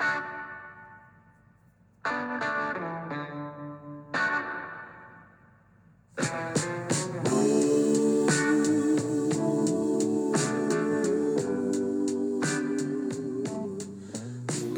Good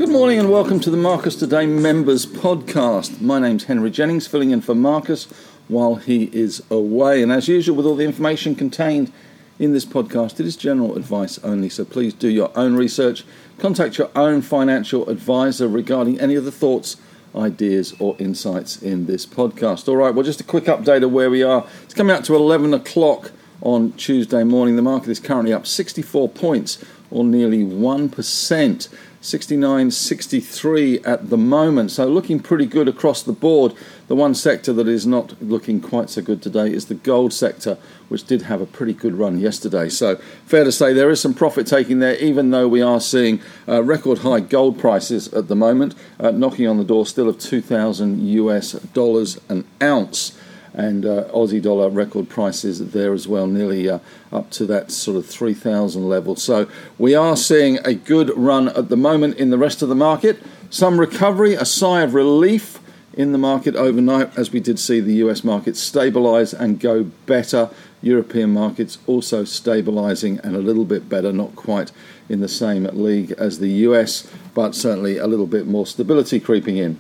morning and welcome to the Marcus Today Members Podcast. My name's Henry Jennings, filling in for Marcus while he is away. And as usual, with all the information contained in this podcast, it is general advice only, so please do your own research. Contact your own financial advisor regarding any of the thoughts, ideas or insights in this podcast. All right, well, just a quick update of where we are. It's coming up to 11 o'clock on Tuesday morning. The market is currently up 64 points, or nearly 1%. 69.63 at the moment, so looking pretty good across the board. The one sector that is not looking quite so good today is the gold sector, which did have a pretty good run yesterday. So fair to say there is some profit taking there, even though we are seeing record high gold prices at the moment, knocking on the door still of $2,000 an ounce. And Aussie dollar record prices there as well, nearly up to that sort of 3,000 level. So we are seeing a good run at the moment in the rest of the market. Some recovery, a sigh of relief in the market overnight, as we did see the US market stabilise and go better. European markets also stabilising and a little bit better, not quite in the same league as the US, but certainly a little bit more stability creeping in.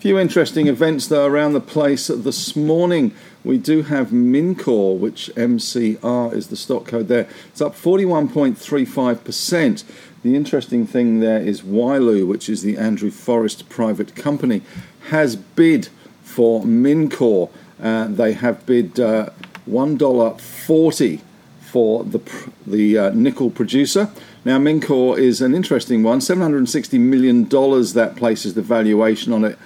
Few interesting events though around the place this morning. We do have Mincor, which MCR is the stock code there. It's up 41.35%. The interesting thing there is Wyloo, which is the Andrew Forrest private company, has bid for Mincor. They have bid $1.40 for the nickel producer. Now, Mincor is an interesting one. $760 million that places the valuation on it.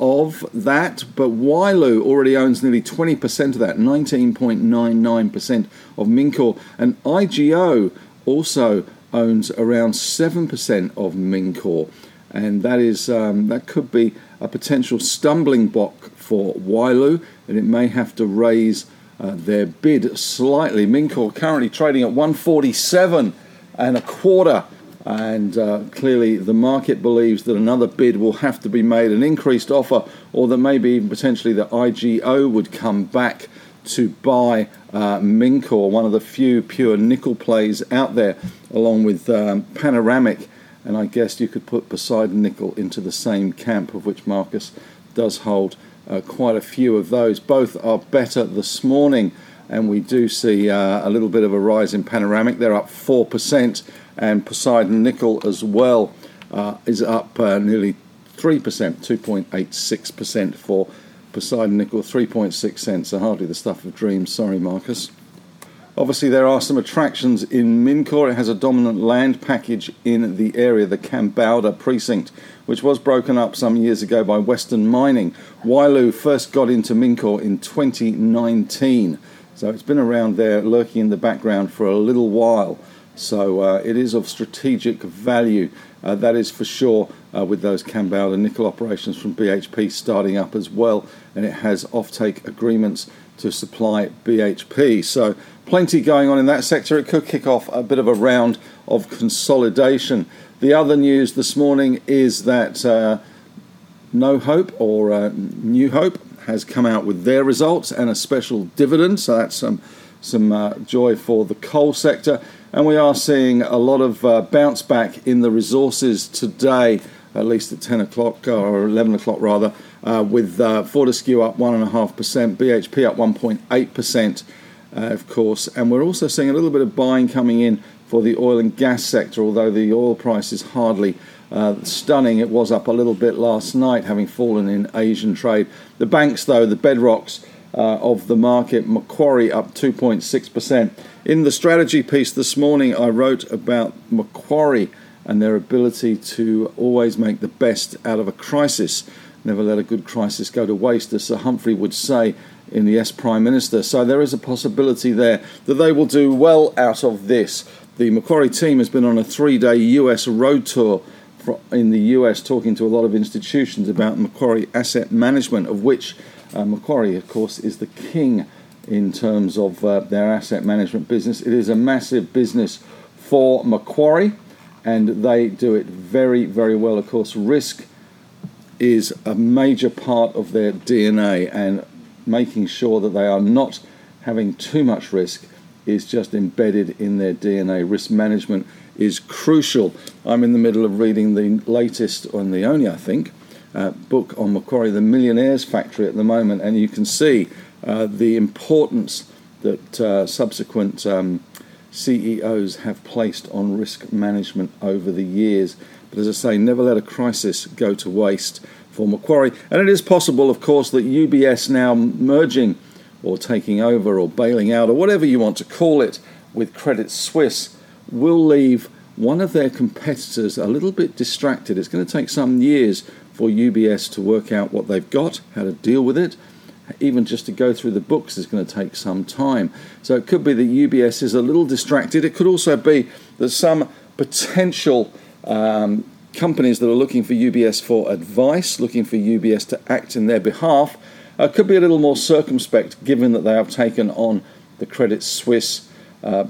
Of that, but Wyloo already owns nearly 20% of that, 19.99% of Mincor, and IGO also owns around 7% of Mincor, and that is that could be a potential stumbling block for Wyloo, and it may have to raise their bid slightly. Mincor currently trading at 147 and a quarter. And clearly the market believes that another bid will have to be made, an increased offer, or that maybe even potentially the IGO would come back to buy Mincor, one of the few pure nickel plays out there, along with Panoramic. And I guess you could put Poseidon Nickel into the same camp, of which Marcus does hold quite a few of those. Both are better this morning. And we do see a little bit of a rise in Panoramic. They're up 4%, and Poseidon Nickel as well is up nearly 3%, 2.86% for Poseidon Nickel, 3.6 cents, so hardly the stuff of dreams. Sorry, Marcus. Obviously, there are some attractions in Mincor. It has a dominant land package in the area, the Kambalda Precinct, which was broken up some years ago by Western Mining. Wyloo first got into Mincor in 2019. So it's been around there, lurking in the background for a little while. So it is of strategic value, that is for sure, with those Kambalda nickel operations from BHP starting up as well. And it has offtake agreements to supply BHP. So plenty going on in that sector. It could kick off a bit of a round of consolidation. The other news this morning is that New Hope has come out with their results and a special dividend, so that's some joy for the coal sector. And we are seeing a lot of bounce back in the resources today, at least at 10 o'clock, or 11 o'clock rather, with Fortescue up 1.5%, BHP up 1.8%, of course. And we're also seeing a little bit of buying coming in for the oil and gas sector, although the oil price is hardly stunning. It was up a little bit last night, having fallen in Asian trade. The banks, though, the bedrocks of the market, Macquarie up 2.6%. In the strategy piece this morning, I wrote about Macquarie and their ability to always make the best out of a crisis. Never let a good crisis go to waste, as Sir Humphrey would say in the Yes Prime Minister. So there is a possibility there that they will do well out of this. The Macquarie team has been on a 3-day US road tour in the US, talking to a lot of institutions about Macquarie asset management, of which Macquarie, of course, is the king in terms of their asset management business. It is a massive business for Macquarie, and they do it very, very well. Of course, risk is a major part of their DNA, and making sure that they are not having too much risk is just embedded in their DNA. Risk management is crucial. I'm in the middle of reading the latest, and the only, I think, book on Macquarie, The Millionaires Factory, at the moment, and you can see the importance that subsequent CEOs have placed on risk management over the years. But as I say, never let a crisis go to waste for Macquarie. And it is possible, of course, that UBS now merging or taking over or bailing out or whatever you want to call it with Credit Suisse will leave one of their competitors a little bit distracted. It's going to take some years for UBS to work out what they've got, how to deal with it. Even just to go through the books is going to take some time. So it could be that UBS is a little distracted. It could also be that some potential companies that are looking for UBS for advice, looking for UBS to act in their behalf, could be a little more circumspect given that they have taken on the Credit Suisse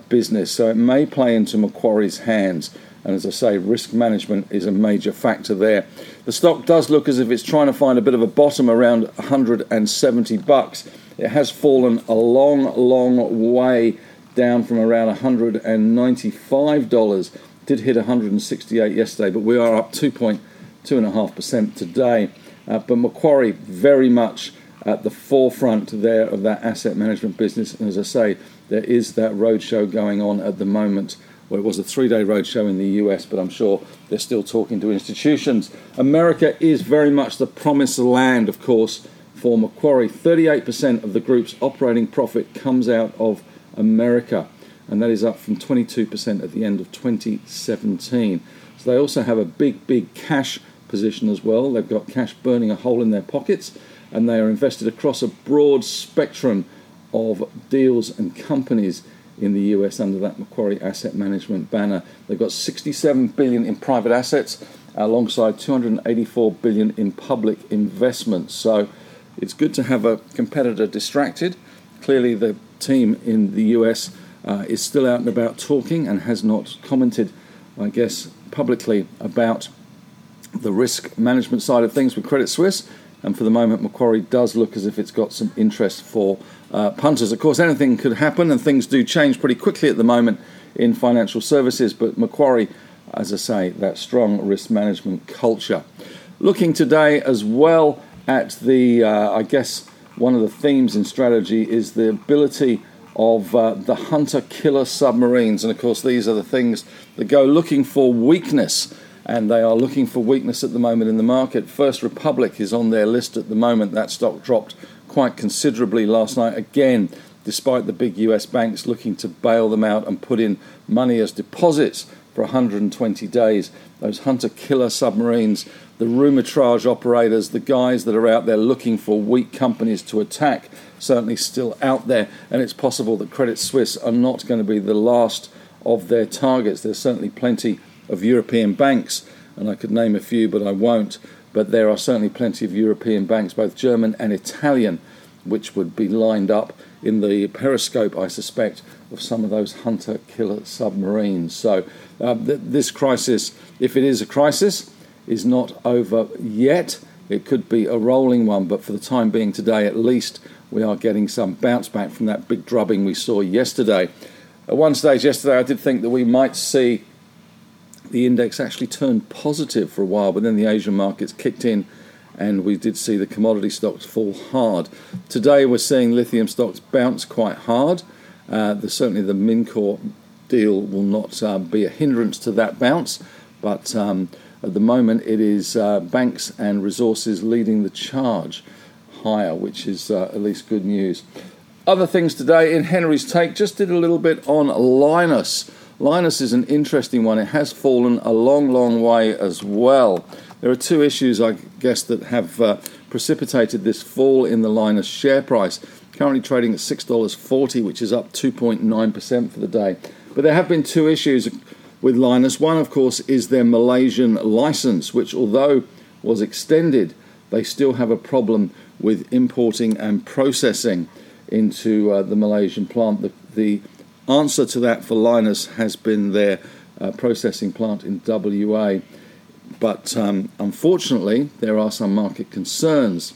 business. So it may play into Macquarie's hands. And as I say, risk management is a major factor there. The stock does look as if it's trying to find a bit of a bottom around $170. It has fallen a long, long way down from around $195. Did hit $168 yesterday, but we are up 2.5% today. But Macquarie very much at the forefront there of that asset management business. And as I say, there is that roadshow going on at the moment. Well, it was a three-day roadshow in the US, but I'm sure they're still talking to institutions. America is very much the promised land, of course, for Macquarie. 38% of the group's operating profit comes out of America, and that is up from 22% at the end of 2017. So they also have a big, big cash position as well. They've got cash burning a hole in their pockets, and they are invested across a broad spectrum of deals and companies in the US under that Macquarie Asset Management banner. They've got $67 billion in private assets alongside $284 billion in public investments. So it's good to have a competitor distracted. Clearly the team in the US is still out and about talking and has not commented, I guess, publicly about the risk management side of things with Credit Suisse. And for the moment, Macquarie does look as if it's got some interest for punters. Of course, anything could happen, and things do change pretty quickly at the moment in financial services. But Macquarie, as I say, that strong risk management culture. Looking today as well at the, I guess, one of the themes in strategy is the ability of the hunter-killer submarines. And of course, these are the things that go looking for weakness. And they are looking for weakness at the moment in the market. First Republic is on their list at the moment. That stock dropped quite considerably last night. Again, despite the big US banks looking to bail them out and put in money as deposits for 120 days. Those hunter-killer submarines, the rumourage operators, the guys that are out there looking for weak companies to attack, certainly still out there. And it's possible that Credit Suisse are not going to be the last of their targets. There's certainly plenty of European banks, and I could name a few but I won't, but there are certainly plenty of European banks, both German and Italian, which would be lined up in the periscope, I suspect, of some of those hunter-killer submarines. So this crisis, if it is a crisis, is not over yet. It could be a rolling one, but for the time being today at least we are getting some bounce back from that big drubbing we saw yesterday. At one stage yesterday I did think that we might see the index actually turned positive for a while, but then the Asian markets kicked in and we did see the commodity stocks fall hard. Today we're seeing lithium stocks bounce quite hard. Certainly the Mincor deal will not be a hindrance to that bounce, but at the moment it is banks and resources leading the charge higher, which is at least good news. Other things today in Henry's Take, just did a little bit on Lynas. Lynas is an interesting one. It has fallen a long, long way as well. There are two issues, I guess, that have precipitated this fall in the Lynas share price. Currently trading at $6.40, which is up 2.9% for the day. But there have been two issues with Lynas. One, of course, is their Malaysian license, which although was extended, they still have a problem with importing and processing into the Malaysian plant. The answer to that for Lynas has been their processing plant in WA. But unfortunately, there are some market concerns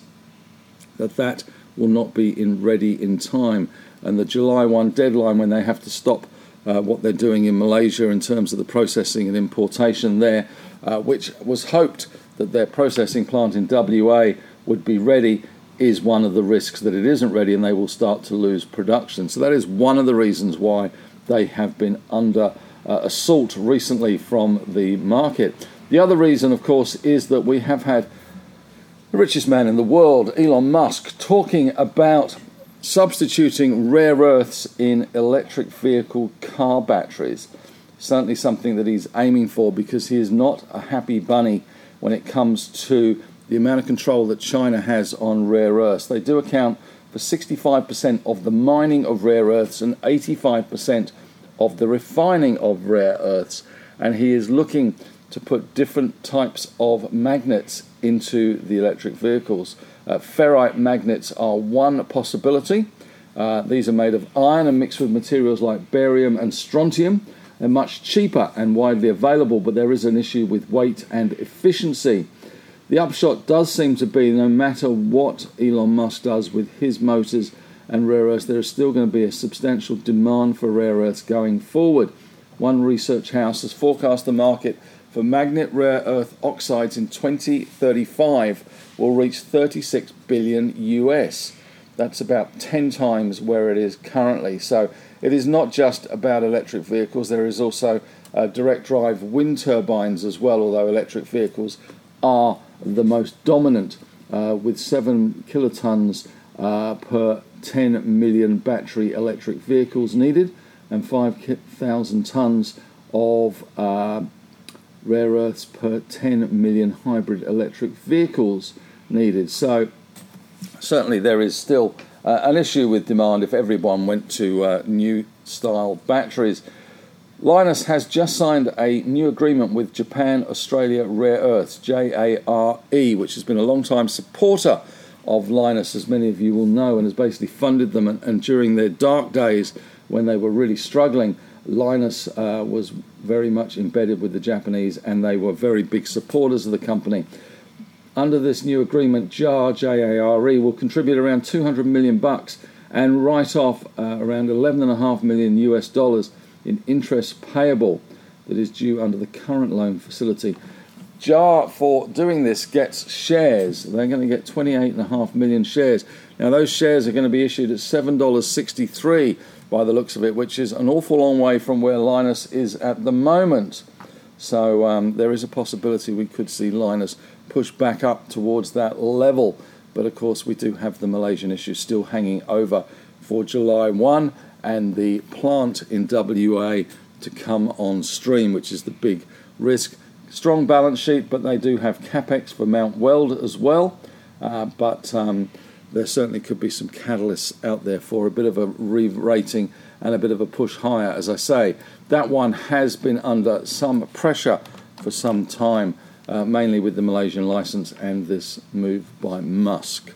that that will not be ready in time. And the July 1 deadline, when they have to stop what they're doing in Malaysia in terms of the processing and importation there, which was hoped that their processing plant in WA would be ready, is one of the risks that it isn't ready and they will start to lose production. So that is one of the reasons why they have been under assault recently from the market. The other reason, of course, is that we have had the richest man in the world, Elon Musk, talking about substituting rare earths in electric vehicle car batteries. Certainly something that he's aiming for, because he is not a happy bunny when it comes to the amount of control that China has on rare earths. They do account for 65% of the mining of rare earths and 85% of the refining of rare earths. And he is looking to put different types of magnets into the electric vehicles. Ferrite magnets are one possibility. These are made of iron and mixed with materials like barium and strontium. They're much cheaper and widely available, but there is an issue with weight and efficiency. The upshot does seem to be, no matter what Elon Musk does with his motors and rare earths, there is still going to be a substantial demand for rare earths going forward. One research house has forecast the market for magnet rare earth oxides in 2035 will reach 36 billion US. That's about 10 times where it is currently. So it is not just about electric vehicles. There is also direct drive wind turbines as well, although electric vehicles are the most dominant, with 7 kilotons per 10 million battery electric vehicles needed, and 5,000 tons of rare earths per 10 million hybrid electric vehicles needed. So certainly there is still an issue with demand if everyone went to new style batteries. Lynas has just signed a new agreement with Japan Australia Rare Earths, JARE, which has been a long-time supporter of Lynas, as many of you will know, and has basically funded them. And during their dark days, when they were really struggling, Lynas was very much embedded with the Japanese, and they were very big supporters of the company. Under this new agreement, JARE will contribute around $200 million and write off around $11.5 million in interest payable that is due under the current loan facility. JAR, for doing this, gets shares. They're going to get 28.5 million shares. Now, those shares are going to be issued at $7.63 by the looks of it, which is an awful long way from where Lynas is at the moment. So there is a possibility we could see Lynas push back up towards that level. But, of course, we do have the Malaysian issue still hanging over for July 1. And the plant in WA to come on stream, which is the big risk. Strong balance sheet, but they do have capex for Mount Weld as well. But there certainly could be some catalysts out there for a bit of a re-rating and a bit of a push higher, as I say. That one has been under some pressure for some time, mainly with the Malaysian license and this move by Musk.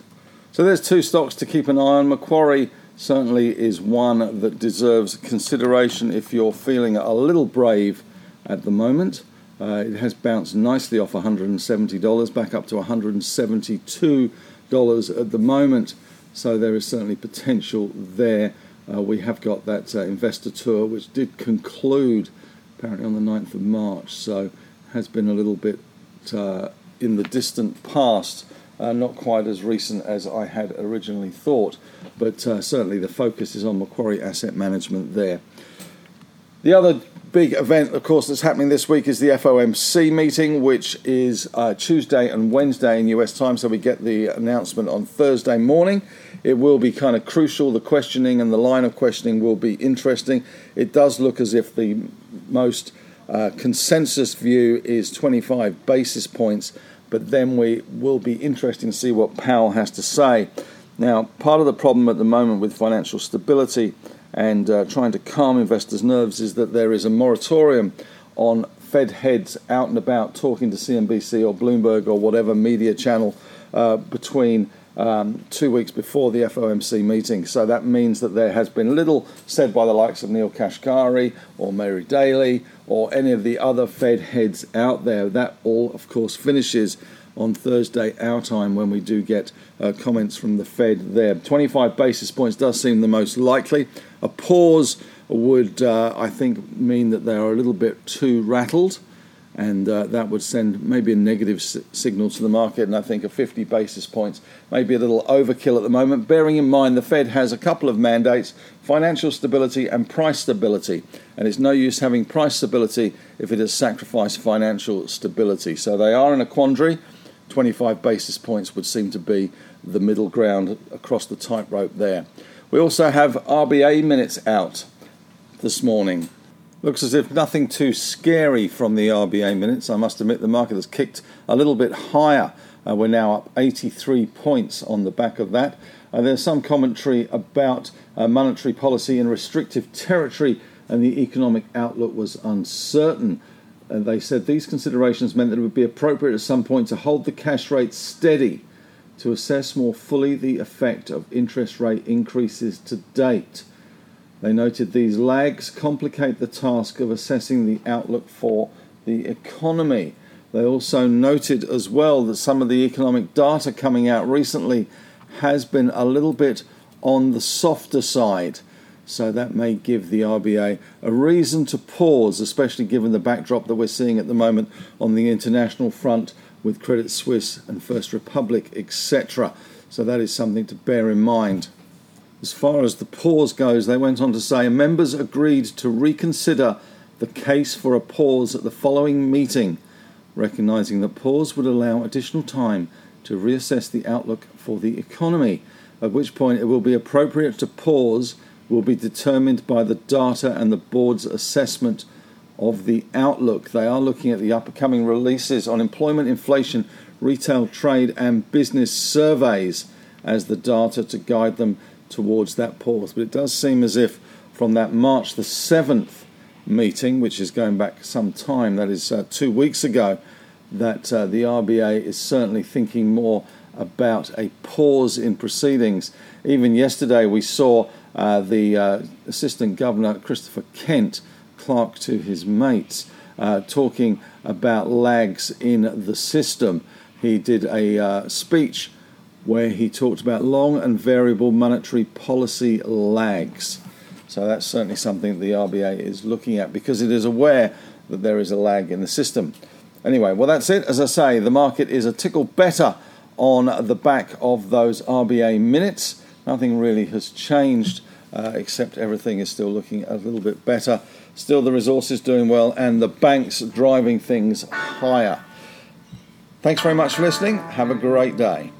So there's two stocks to keep an eye on. Macquarie certainly is one that deserves consideration if you're feeling a little brave at the moment. It has bounced nicely off $170 back up to $172 at the moment, so there is certainly potential there. We have got that investor tour, which did conclude apparently on the 9th of March, so has been a little bit in the distant past. Not quite as recent as I had originally thought, but certainly the focus is on Macquarie Asset Management there. The other big event, of course, that's happening this week is the FOMC meeting, which is Tuesday and Wednesday in US time, so we get the announcement on Thursday morning. It will be kind of crucial. The questioning and the line of questioning will be interesting. It does look as if the most consensus view is 25 basis points, but then we will be interested to see what Powell has to say. Now, part of the problem at the moment with financial stability and trying to calm investors' nerves is that there is a moratorium on Fed heads out and about talking to CNBC or Bloomberg or whatever media channel between 2 weeks before the FOMC meeting. So that means that there has been little said by the likes of Neil Kashkari or Mary Daly or any of the other Fed heads out there. That all, of course, finishes on Thursday our time when we do get comments from the Fed there. 25 basis points does seem the most likely. A pause would, I think, mean that they are a little bit too rattled, and that would send maybe a negative signal to the market, and I think a 50 basis points may be a little overkill at the moment, bearing in mind the Fed has a couple of mandates, financial stability and price stability, and it's no use having price stability if it has sacrificed financial stability. So they are in a quandary. 25 basis points would seem to be the middle ground across the tightrope there. We also have RBA minutes out this morning. Looks as if nothing too scary from the RBA minutes. I must admit the market has kicked a little bit higher. We're now up 83 points on the back of that. There's some commentary about monetary policy in restrictive territory, and the economic outlook was uncertain. And they said these considerations meant that it would be appropriate at some point to hold the cash rate steady to assess more fully the effect of interest rate increases to date. They noted these lags complicate the task of assessing the outlook for the economy. They also noted as well that some of the economic data coming out recently has been a little bit on the softer side. So that may give the RBA a reason to pause, especially given the backdrop that we're seeing at the moment on the international front with Credit Suisse and First Republic, etc. So that is something to bear in mind. As far as the pause goes, they went on to say, members agreed to reconsider the case for a pause at the following meeting, recognising that pause would allow additional time to reassess the outlook for the economy, at which point it will be appropriate to pause, will be determined by the data and the board's assessment of the outlook. They are looking at the upcoming releases on employment, inflation, retail trade and business surveys as the data to guide them towards that pause. But it does seem as if from that March the 7th meeting, which is going back some time, that is 2 weeks ago, that the RBA is certainly thinking more about a pause in proceedings. Even yesterday we saw the Assistant Governor Christopher Kent, clerk to his mates, talking about lags in the system. He did a speech where he talked about long and variable monetary policy lags. So that's certainly something the RBA is looking at because it is aware that there is a lag in the system. Anyway, well, that's it. As I say, the market is a tickle better on the back of those RBA minutes. Nothing really has changed, except everything is still looking a little bit better. Still, the resources doing well and the banks driving things higher. Thanks very much for listening. Have a great day.